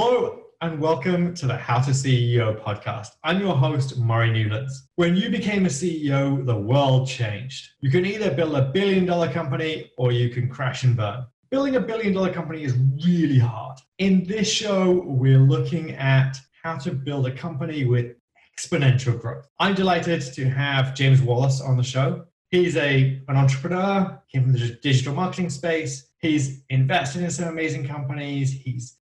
Hello and welcome to the How to CEO podcast. I'm your host, Murray Newlands. When you became a CEO, the world changed. You can either build a billion-dollar company or you can crash and burn. Building a billion-dollar company is really hard. In this show, we're looking at how to build a company with exponential growth. I'm delighted to have James Wallace on the show. He's an entrepreneur, came from the digital marketing space. He's invested in some amazing companies. He's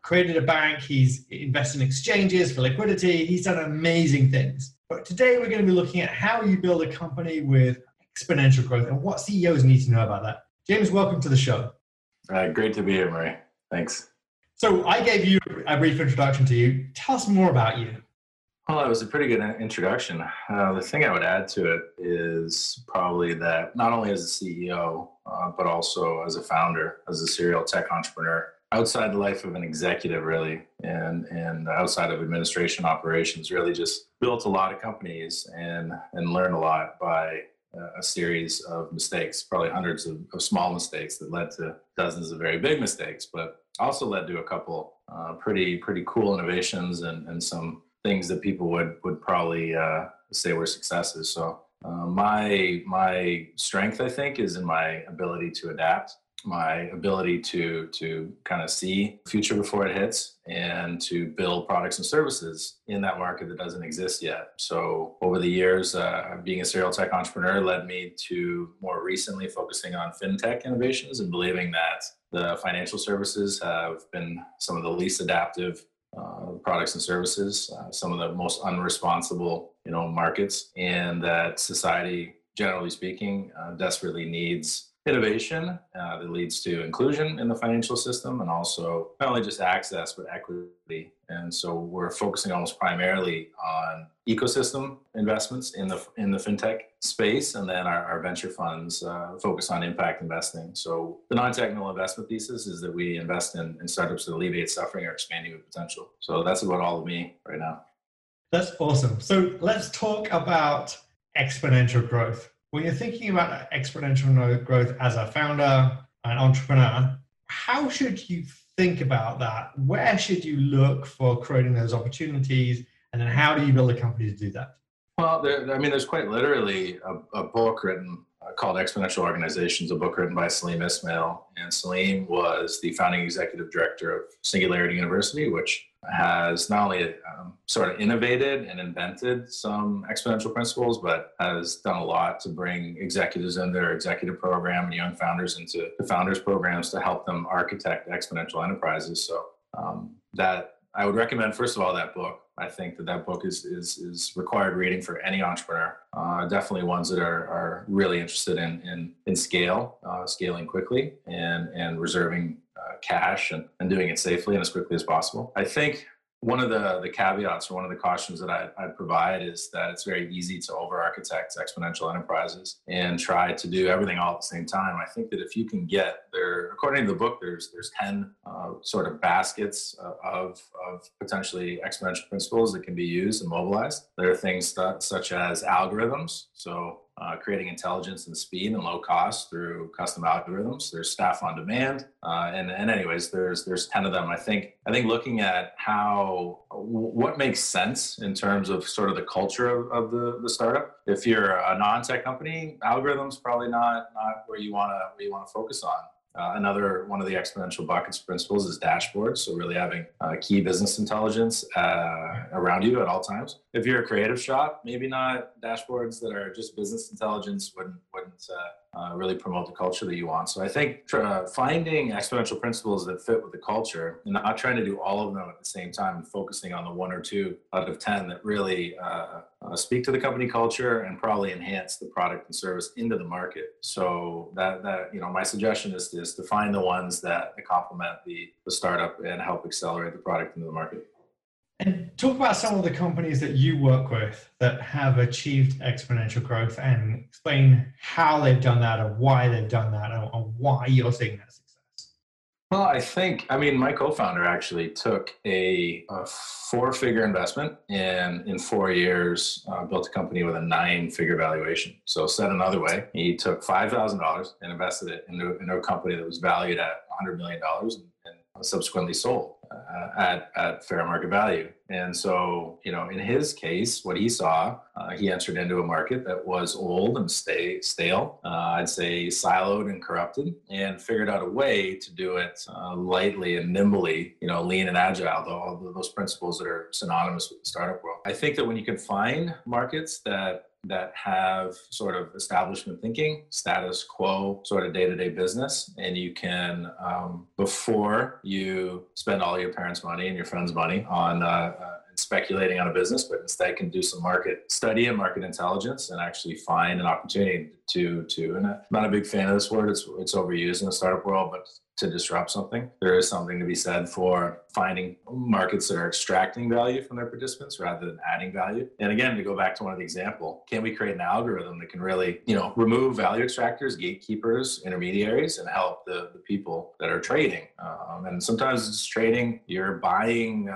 created a bank, he's invested in exchanges for liquidity, he's done amazing things. But today we're going to be looking at how you build a company with exponential growth and what CEOs need to know about that. James, welcome to the show. Great to be here, Murray. Thanks. So I gave you a brief introduction to you. Tell us more about you. Well, it was a pretty good introduction. The thing I would add to it is probably that not only as a CEO, but also as a founder, as a serial tech entrepreneur, outside the life of an executive, really, and outside of administration operations, really just built a lot of companies and learned a lot by a series of mistakes, probably hundreds of small mistakes that led to dozens of very big mistakes, but also led to a couple pretty cool innovations and some things that people would probably say were successes. So my strength, I think, is in my ability to adapt, my ability to kind of see the future before it hits and to build products and services in that market that doesn't exist yet. So over the years, being a serial tech entrepreneur led me to more recently focusing on fintech innovations and believing that the financial services have been some of the least adaptive products and services, some of the most unresponsible, markets, and that society, generally speaking, desperately needs innovation that leads to inclusion in the financial system and also not only just access, but equity. And so we're focusing almost primarily on ecosystem investments in the fintech space. And then our venture funds focus on impact investing. So the non-technical investment thesis is that we invest in startups that alleviate suffering or expanding with potential. So that's about all of me right now. That's awesome. So let's talk about exponential growth. When you're thinking about exponential growth as a founder, an entrepreneur, how should you think about that? Where should you look for creating those opportunities? And then how do you build a company to do that? Well, there's quite literally a book written called Exponential Organizations, a book written by Salim Ismail. And Salim was the founding executive director of Singularity University, which has not only sort of innovated and invented some exponential principles, but has done a lot to bring executives in their executive program and young founders into the founders programs to help them architect exponential enterprises. So that I would recommend, first of all, that book. I think that book is required reading for any entrepreneur. Definitely ones that are really interested in scale, scaling quickly and reserving cash and doing it safely and as quickly as possible. I think one of the caveats or one of the cautions that I provide is that it's very easy to over-architect exponential enterprises and try to do everything all at the same time. I think that if you can get there, according to the book, there's 10 sort of baskets of potentially exponential principles that can be used and mobilized. There are things such as algorithms. So creating intelligence and speed and low cost through custom algorithms. There's staff on demand, and anyways, there's 10 of them. I think looking at what makes sense in terms of sort of the culture of the startup. If you're a non-tech company, algorithms probably not where you want to focus on. Another one of the exponential buckets principles is dashboards. So really having key business intelligence around you at all times. If you're a creative shop, maybe not dashboards that are just business intelligence wouldn't really promote the culture that you want. So I think finding exponential principles that fit with the culture and not trying to do all of them at the same time and focusing on the one or two out of 10 that really speak to the company culture and probably enhance the product and service into the market. So that my suggestion is to find the ones that complement the startup and help accelerate the product into the market. And talk about some of the companies that you work with that have achieved exponential growth and explain how they've done that or why they've done that or why you're seeing that success. Well, my co-founder actually took a 4-figure investment and in 4 years built a company with a 9-figure valuation. So said another way, he took $5,000 and invested it into a company that was valued at $100 million and subsequently sold. at fair market value. And so, you know, in his case, what he saw, he entered into a market that was old and stale, I'd say siloed and corrupted, and figured out a way to do it lightly and nimbly, you know, lean and agile, all those principles that are synonymous with the startup world. I think that when you can find markets that have sort of establishment thinking, status quo, sort of day-to-day business, and you can, before you spend all your parents' money and your friends' money on speculating on a business, but instead can do some market study and market intelligence and actually find an opportunity to, and I'm not a big fan of this word, it's overused in the startup world, but to disrupt something. There is something to be said for finding markets that are extracting value from their participants rather than adding value. And again, to go back to one of the example, can we create an algorithm that can really, you know, remove value extractors, gatekeepers, intermediaries, and help the people that are trading? And sometimes it's trading, you're buying,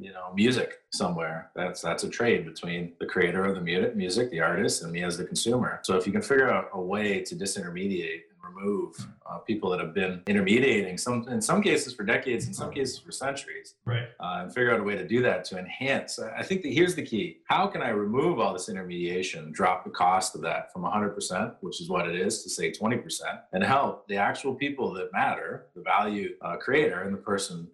you know, music somewhere. That's a trade between the creator of the music, the artist, and me as the consumer. So if you can figure out a way to disintermediate and remove people that have been intermediating, in some cases for decades, in some cases for centuries, right? And figure out a way to do that to enhance. I think that here's the key. How can I remove all this intermediation, drop the cost of that from 100%, which is what it is, to say 20%, and help the actual people that matter, the value creator and the person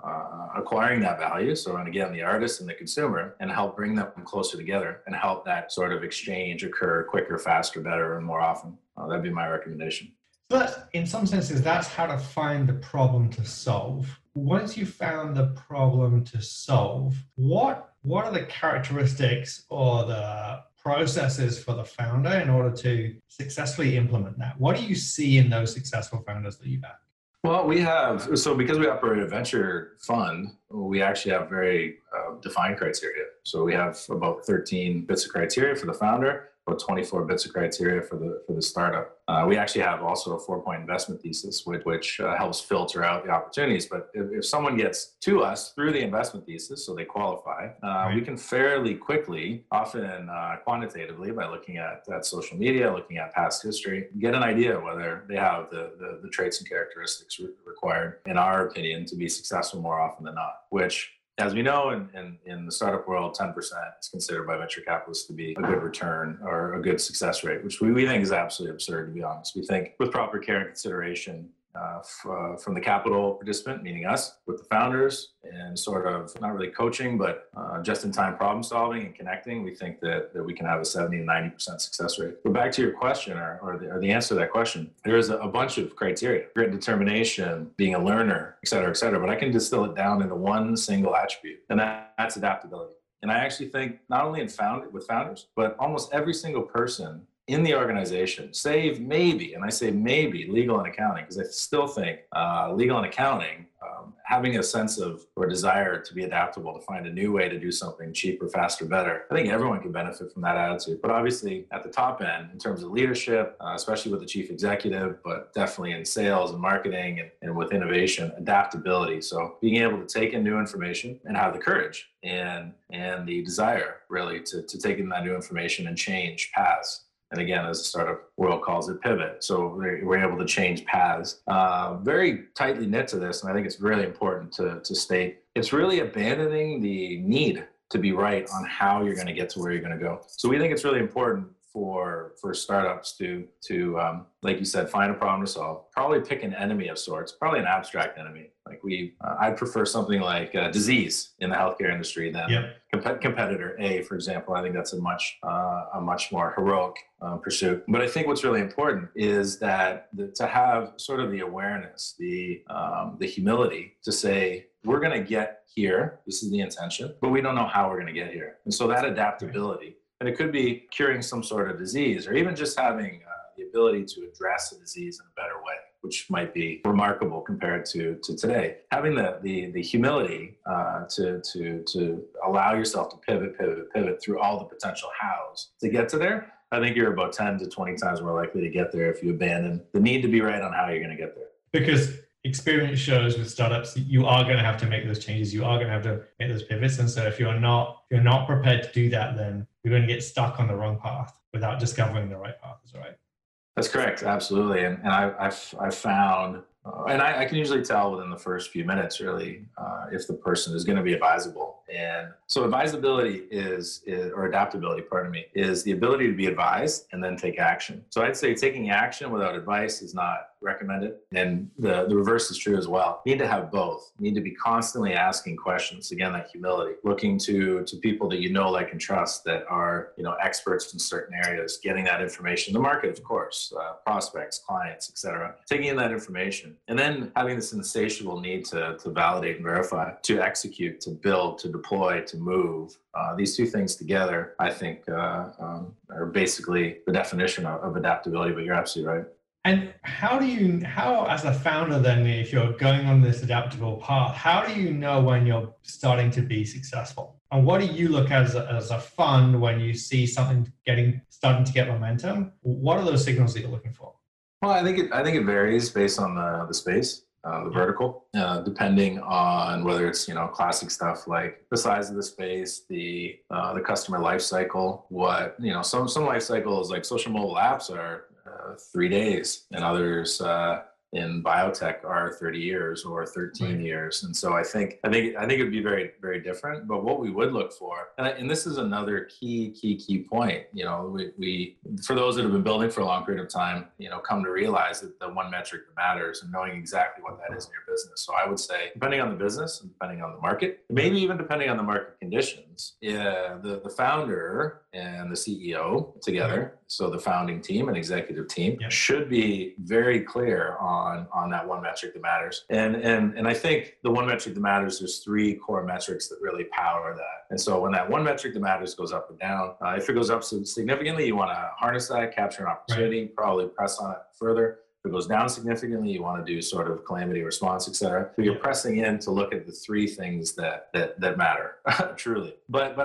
acquiring that value. So, and again, the artist and the consumer, and help bring them closer together and help that sort of exchange occur quicker, faster, better, and more often. That'd be my recommendation. So that's, in some senses, that's how to find the problem to solve. Once you've found the problem to solve, what are the characteristics or the processes for the founder in order to successfully implement that? What do you see in those successful founders that you've had? Well, we have, so because we operate a venture fund, we actually have very defined criteria. So we have about 13 bits of criteria for the founder, about 24 bits of criteria for the startup. We actually have also a 4-point investment thesis, which helps filter out the opportunities. But if someone gets to us through the investment thesis, so they qualify, right, we can fairly quickly, often quantitatively, by looking at social media, looking at past history, get an idea whether they have the traits and characteristics required, in our opinion, to be successful more often than not, which, as we know, in the startup world, 10% is considered by venture capitalists to be a good return or a good success rate, which we think is absolutely absurd, to be honest. We think with proper care and consideration from the capital participant, meaning us, with the founders, and sort of not really coaching, but just-in-time problem solving and connecting, we think that we can have a 70 to 90% success rate. But back to your question, or the answer to that question, there is a bunch of criteria: grit, determination, being a learner, et cetera, et cetera. But I can distill it down into one single attribute, and that's adaptability. And I actually think not only with founders, but almost every single person in the organization, save maybe, and I say maybe, legal and accounting, because I still think legal and accounting, having a sense of or desire to be adaptable, to find a new way to do something cheaper, faster, better. I think everyone can benefit from that attitude. But obviously, at the top end, in terms of leadership, especially with the chief executive, but definitely in sales and marketing and with innovation, adaptability. So being able to take in new information and have the courage and the desire, really, to take in that new information and change paths. And again, as the startup world calls it, pivot. So we're able to change paths. Very tightly knit to this, and I think it's really important to state, it's really abandoning the need to be right on how you're going to get to where you're going to go. So we think it's really important for startups to like you said, find a problem to solve, probably pick an enemy of sorts, probably an abstract enemy. Like I'd prefer something like disease in the healthcare industry than competitor A, for example. I think that's a much more heroic pursuit. But I think what's really important is that to have sort of the awareness, the humility to say, we're going to get here, this is the intention, but we don't know how we're going to get here. And so that adaptability, right. And it could be curing some sort of disease, or even just having the ability to address the disease in a better way, which might be remarkable compared to today. Having the humility to allow yourself to pivot through all the potential hows to get to there, I think you're about 10 to 20 times more likely to get there if you abandon the need to be right on how you're going to get there. Because experience shows with startups, you are going to have to make those changes. You are going to have to make those pivots. And so if you're not prepared to do that, then you're going to get stuck on the wrong path without discovering the right path. Is that right? That's correct. Absolutely. And I've found And I can usually tell within the first few minutes, really, if the person is going to be advisable. And so advisability is, or adaptability, pardon me, is the ability to be advised and then take action. So I'd say taking action without advice is not recommended. And the reverse is true as well. You need to have both. You need to be constantly asking questions. Again, that humility, looking to people that you know, like, and trust that are, you know, experts in certain areas, getting that information, the market, of course, prospects, clients, etc. Taking in that information and then having this insatiable need to validate and verify, to execute, to build, to deploy, to move. These two things together, I think, are basically the definition of adaptability, but you're absolutely right. And how as a founder then, if you're going on this adaptable path, how do you know when you're starting to be successful? And what do you look at as a fund when you see something starting to get momentum? What are those signals that you're looking for? Well, I think it varies based on the space. The vertical, depending on whether it's, you know, classic stuff like the size of the space, the customer life cycle. What, you know, some life cycles like social mobile apps are 3 days, and others in biotech are 30 years or 13 years. And so I think it'd be very, very different. But what we would look for, and this is another key point, you know, we for those that have been building for a long period of time, you know, come to realize that the one metric that matters and knowing exactly what that is in your business. So I would say, depending on the business and depending on the market, maybe even depending on the market conditions, yeah, the founder and the CEO together, so the founding team and executive team, should be very clear on that one metric that matters. And I think the one metric that matters, there's three core metrics that really power that. And so when that one metric that matters goes up and down, if it goes up significantly, you want to harness that, capture an opportunity, probably press on it further. If it goes down significantly, you want to do sort of calamity response, et cetera. So you're pressing in to look at the three things that matter, truly. But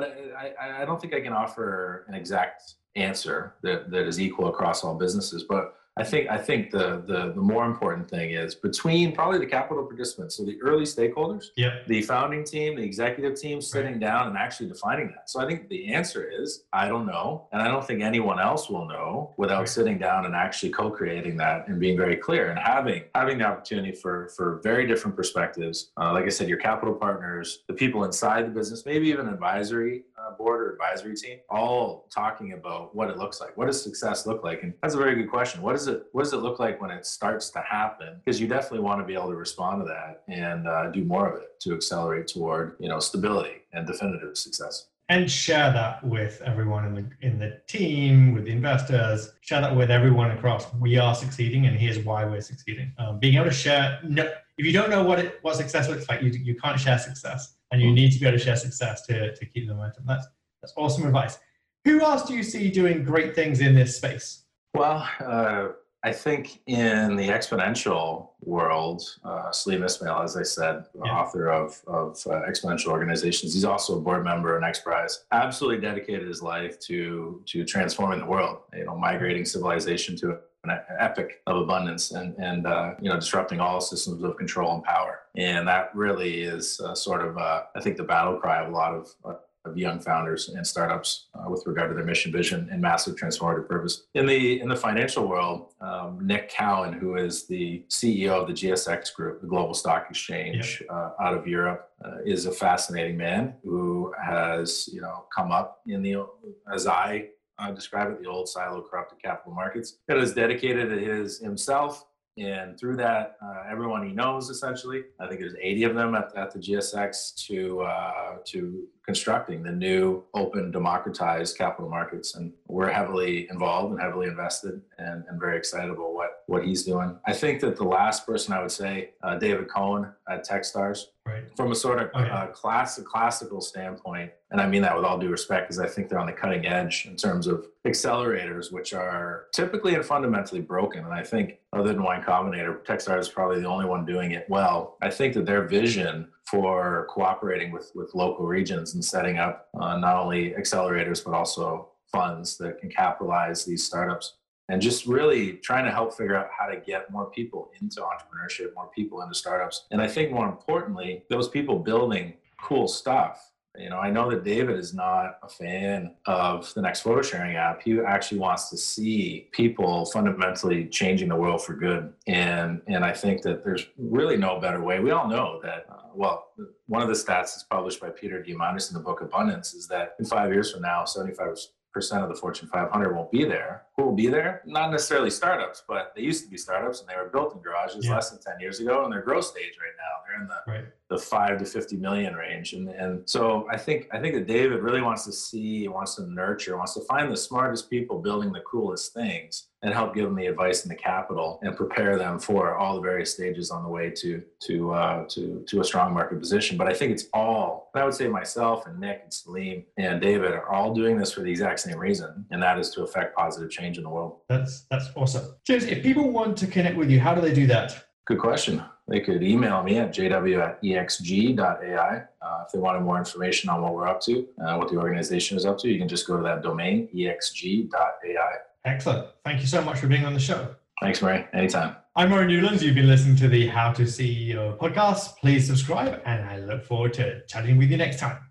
I don't think I can offer an exact answer that is equal across all businesses. But I think the more important thing is between probably the capital participants, so the early stakeholders, the founding team, the executive team, sitting down and actually defining that. So I think the answer is, I don't know. And I don't think anyone else will know without sitting down and actually co-creating that and being very clear and having the opportunity for very different perspectives. Like I said, your capital partners, the people inside the business, maybe even advisory board or advisory team, all talking about what it looks like. What does success look like? And that's a very good question. What does it look like when it starts to happen? Because you definitely want to be able to respond to that and do more of it to accelerate toward, you know, stability and definitive success. And share that with everyone in the team, with the investors, share that with everyone across. We are succeeding, and here's why we're succeeding. Being able to share, if you don't know what success looks like, you can't share success, and you need to be able to share success to keep the momentum. That's awesome advice. Who else do you see doing great things in this space? Well, I think in the exponential world, Salim Ismail, as I said, author of Exponential Organizations, he's also a board member in XPRIZE, absolutely dedicated his life to transforming the world, you know, migrating civilization to an epic of abundance and you know, disrupting all systems of control and power. And that really is sort of, I think, the battle cry of a lot of young founders and startups with regard to their mission, vision, and massive transformative purpose. In the financial world, Nick Cowan, who is the CEO of the GSX Group, the Global Stock Exchange, out of Europe, is a fascinating man who has, you know, come up in the, as I describe it, the old silo corrupted capital markets, that is dedicated to himself. And through that, everyone he knows, essentially, I think there's 80 of them at the GSX, to constructing the new open, democratized capital markets. And we're heavily involved and heavily invested and very excited about what he's doing. I think that the last person I would say, David Cohn at Techstars, from a sort of classical standpoint, and I mean that with all due respect, because I think they're on the cutting edge in terms of accelerators, which are typically and fundamentally broken. And I think, other than Y Combinator, Techstars is probably the only one doing it well. I think that their vision for cooperating with local regions and setting up not only accelerators, but also funds that can capitalize these startups, and just really trying to help figure out how to get more people into entrepreneurship, more people into startups. And I think more importantly, those people building cool stuff You know, I know that David is not a fan of the next photo sharing app. He actually wants to see people fundamentally changing the world for good. And I think that there's really no better way. We all know that, well, one of the stats that's published by Peter Diamandis in the book Abundance is that in 5 years from now, 75% of the Fortune 500 won't be there. Who will be there? Not necessarily startups, but they used to be startups and they were built in garages less than 10 years ago, and they're growth stage right now. They're in the 5 to 50 million range. And so I think that David really wants to see, wants to nurture, wants to find the smartest people building the coolest things and help give them the advice and the capital and prepare them for all the various stages on the way to a strong market position. But I think it's all, I would say myself and Nick and Salim and David are all doing this for the exact same reason, and that is to affect positive change in the world. That's awesome. James, if people want to connect with you, how do they do that? Good question. They could email me at jw@exg.ai. If they wanted more information on what we're up to, what the organization is up to, you can just go to that domain, exg.ai. Excellent. Thank you so much for being on the show. Thanks, Murray. Anytime. I'm Murray Newlands. You've been listening to the How to CEO podcast. Please subscribe, and I look forward to chatting with you next time.